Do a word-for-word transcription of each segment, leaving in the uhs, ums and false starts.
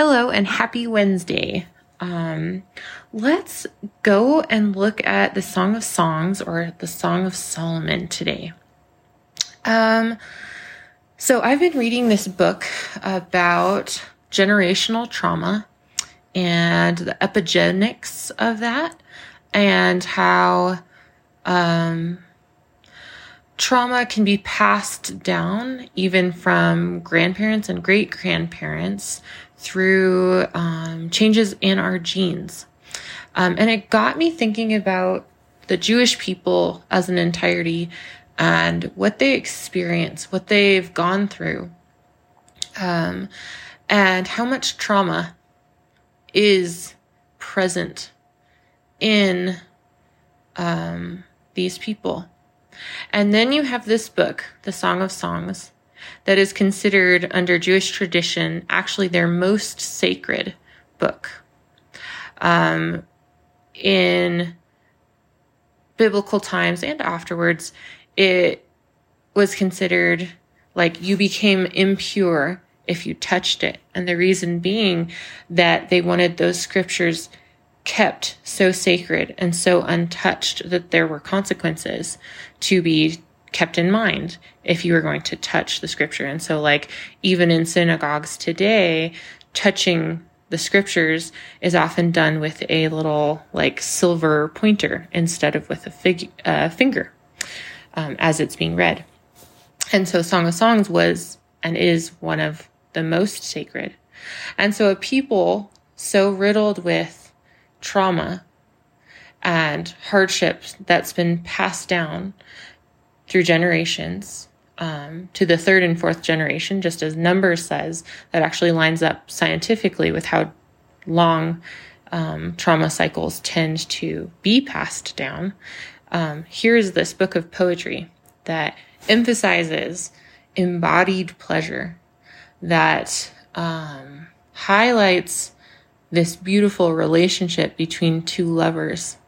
Hello and happy Wednesday. Um, let's go and look at the Song of Songs or the Song of Solomon today. Um, so I've been reading this book about generational trauma and the epigenetics of that and how um, trauma can be passed down even from grandparents and great-grandparents through um, changes in our genes. Um, and it got me thinking about the Jewish people as an entirety and what they experience, what they've gone through, um, and how much trauma is present in um, these people. And then you have this book, The Song of Songs, that is considered under Jewish tradition actually their most sacred book. Um, in biblical times and afterwards, it was considered like you became impure if you touched it. And the reason being that they wanted those scriptures kept so sacred and so untouched that there were consequences to be kept in mind if you were going to touch the scripture. And so, like, even in synagogues today, touching the scriptures is often done with a little, like, silver pointer instead of with a fig- uh, finger um, as it's being read. And so Song of Songs was and is one of the most sacred. And so a people so riddled with trauma and hardships that's been passed down through generations, um, to the third and fourth generation, just as Numbers says, that actually lines up scientifically with how long um, trauma cycles tend to be passed down. Um, here's this book of poetry that emphasizes embodied pleasure, that um, highlights this beautiful relationship between two lovers.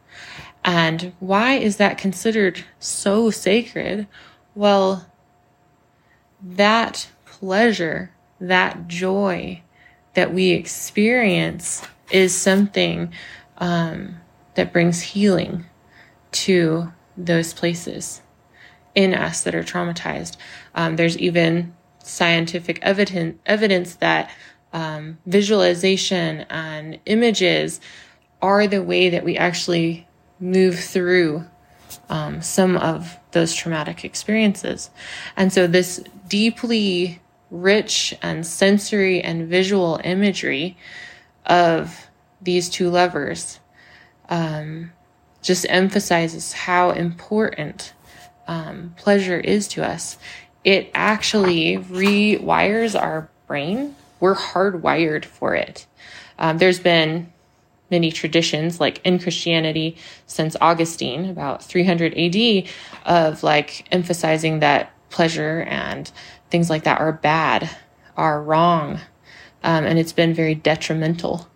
And why is that considered so sacred? Well, that pleasure, that joy that we experience is something um, that brings healing to those places in us that are traumatized. Um, there's even scientific evidence, evidence that um, visualization and images are the way that we actually move through um, some of those traumatic experiences. And so this deeply rich and sensory and visual imagery of these two lovers um, just emphasizes how important um, pleasure is to us. It actually rewires our brain. We're hardwired for it. Um, there's been many traditions, like in Christianity since Augustine, about three hundred A D, of like emphasizing that pleasure and things like that are bad, are wrong. Um, and it's been very detrimental.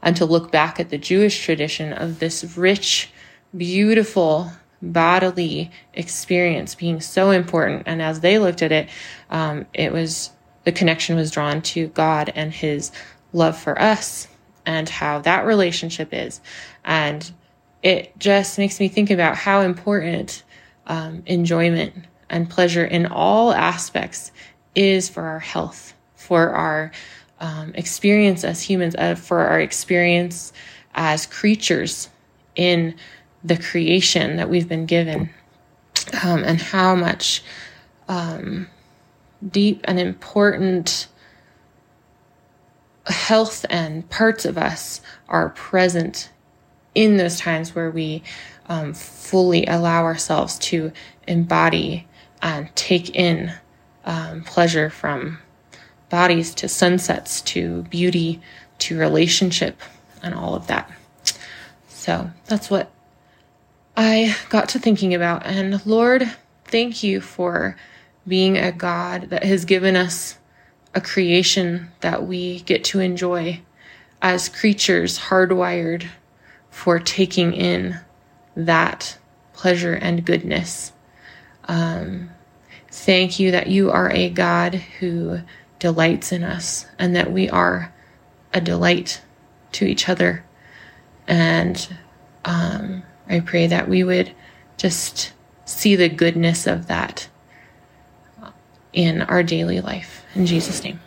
And to look back at the Jewish tradition of this rich, beautiful bodily experience being so important. And as they looked at it, um, it was, the connection was drawn to God and his love for us, and how that relationship is. And it just makes me think about how important um, enjoyment and pleasure in all aspects is for our health, for our um, experience as humans, uh, for our experience as creatures in the creation that we've been given, um, and how much um, deep and important health and parts of us are present in those times where we um, fully allow ourselves to embody and take in um, pleasure, from bodies to sunsets to beauty to relationship and all of that. So that's what I got to thinking about. And Lord, thank you for being a God that has given us a creation that we get to enjoy as creatures hardwired for taking in that pleasure and goodness. Um, thank you that you are a God who delights in us and that we are a delight to each other. And um, I pray that we would just see the goodness of that in our daily life. In Jesus' name.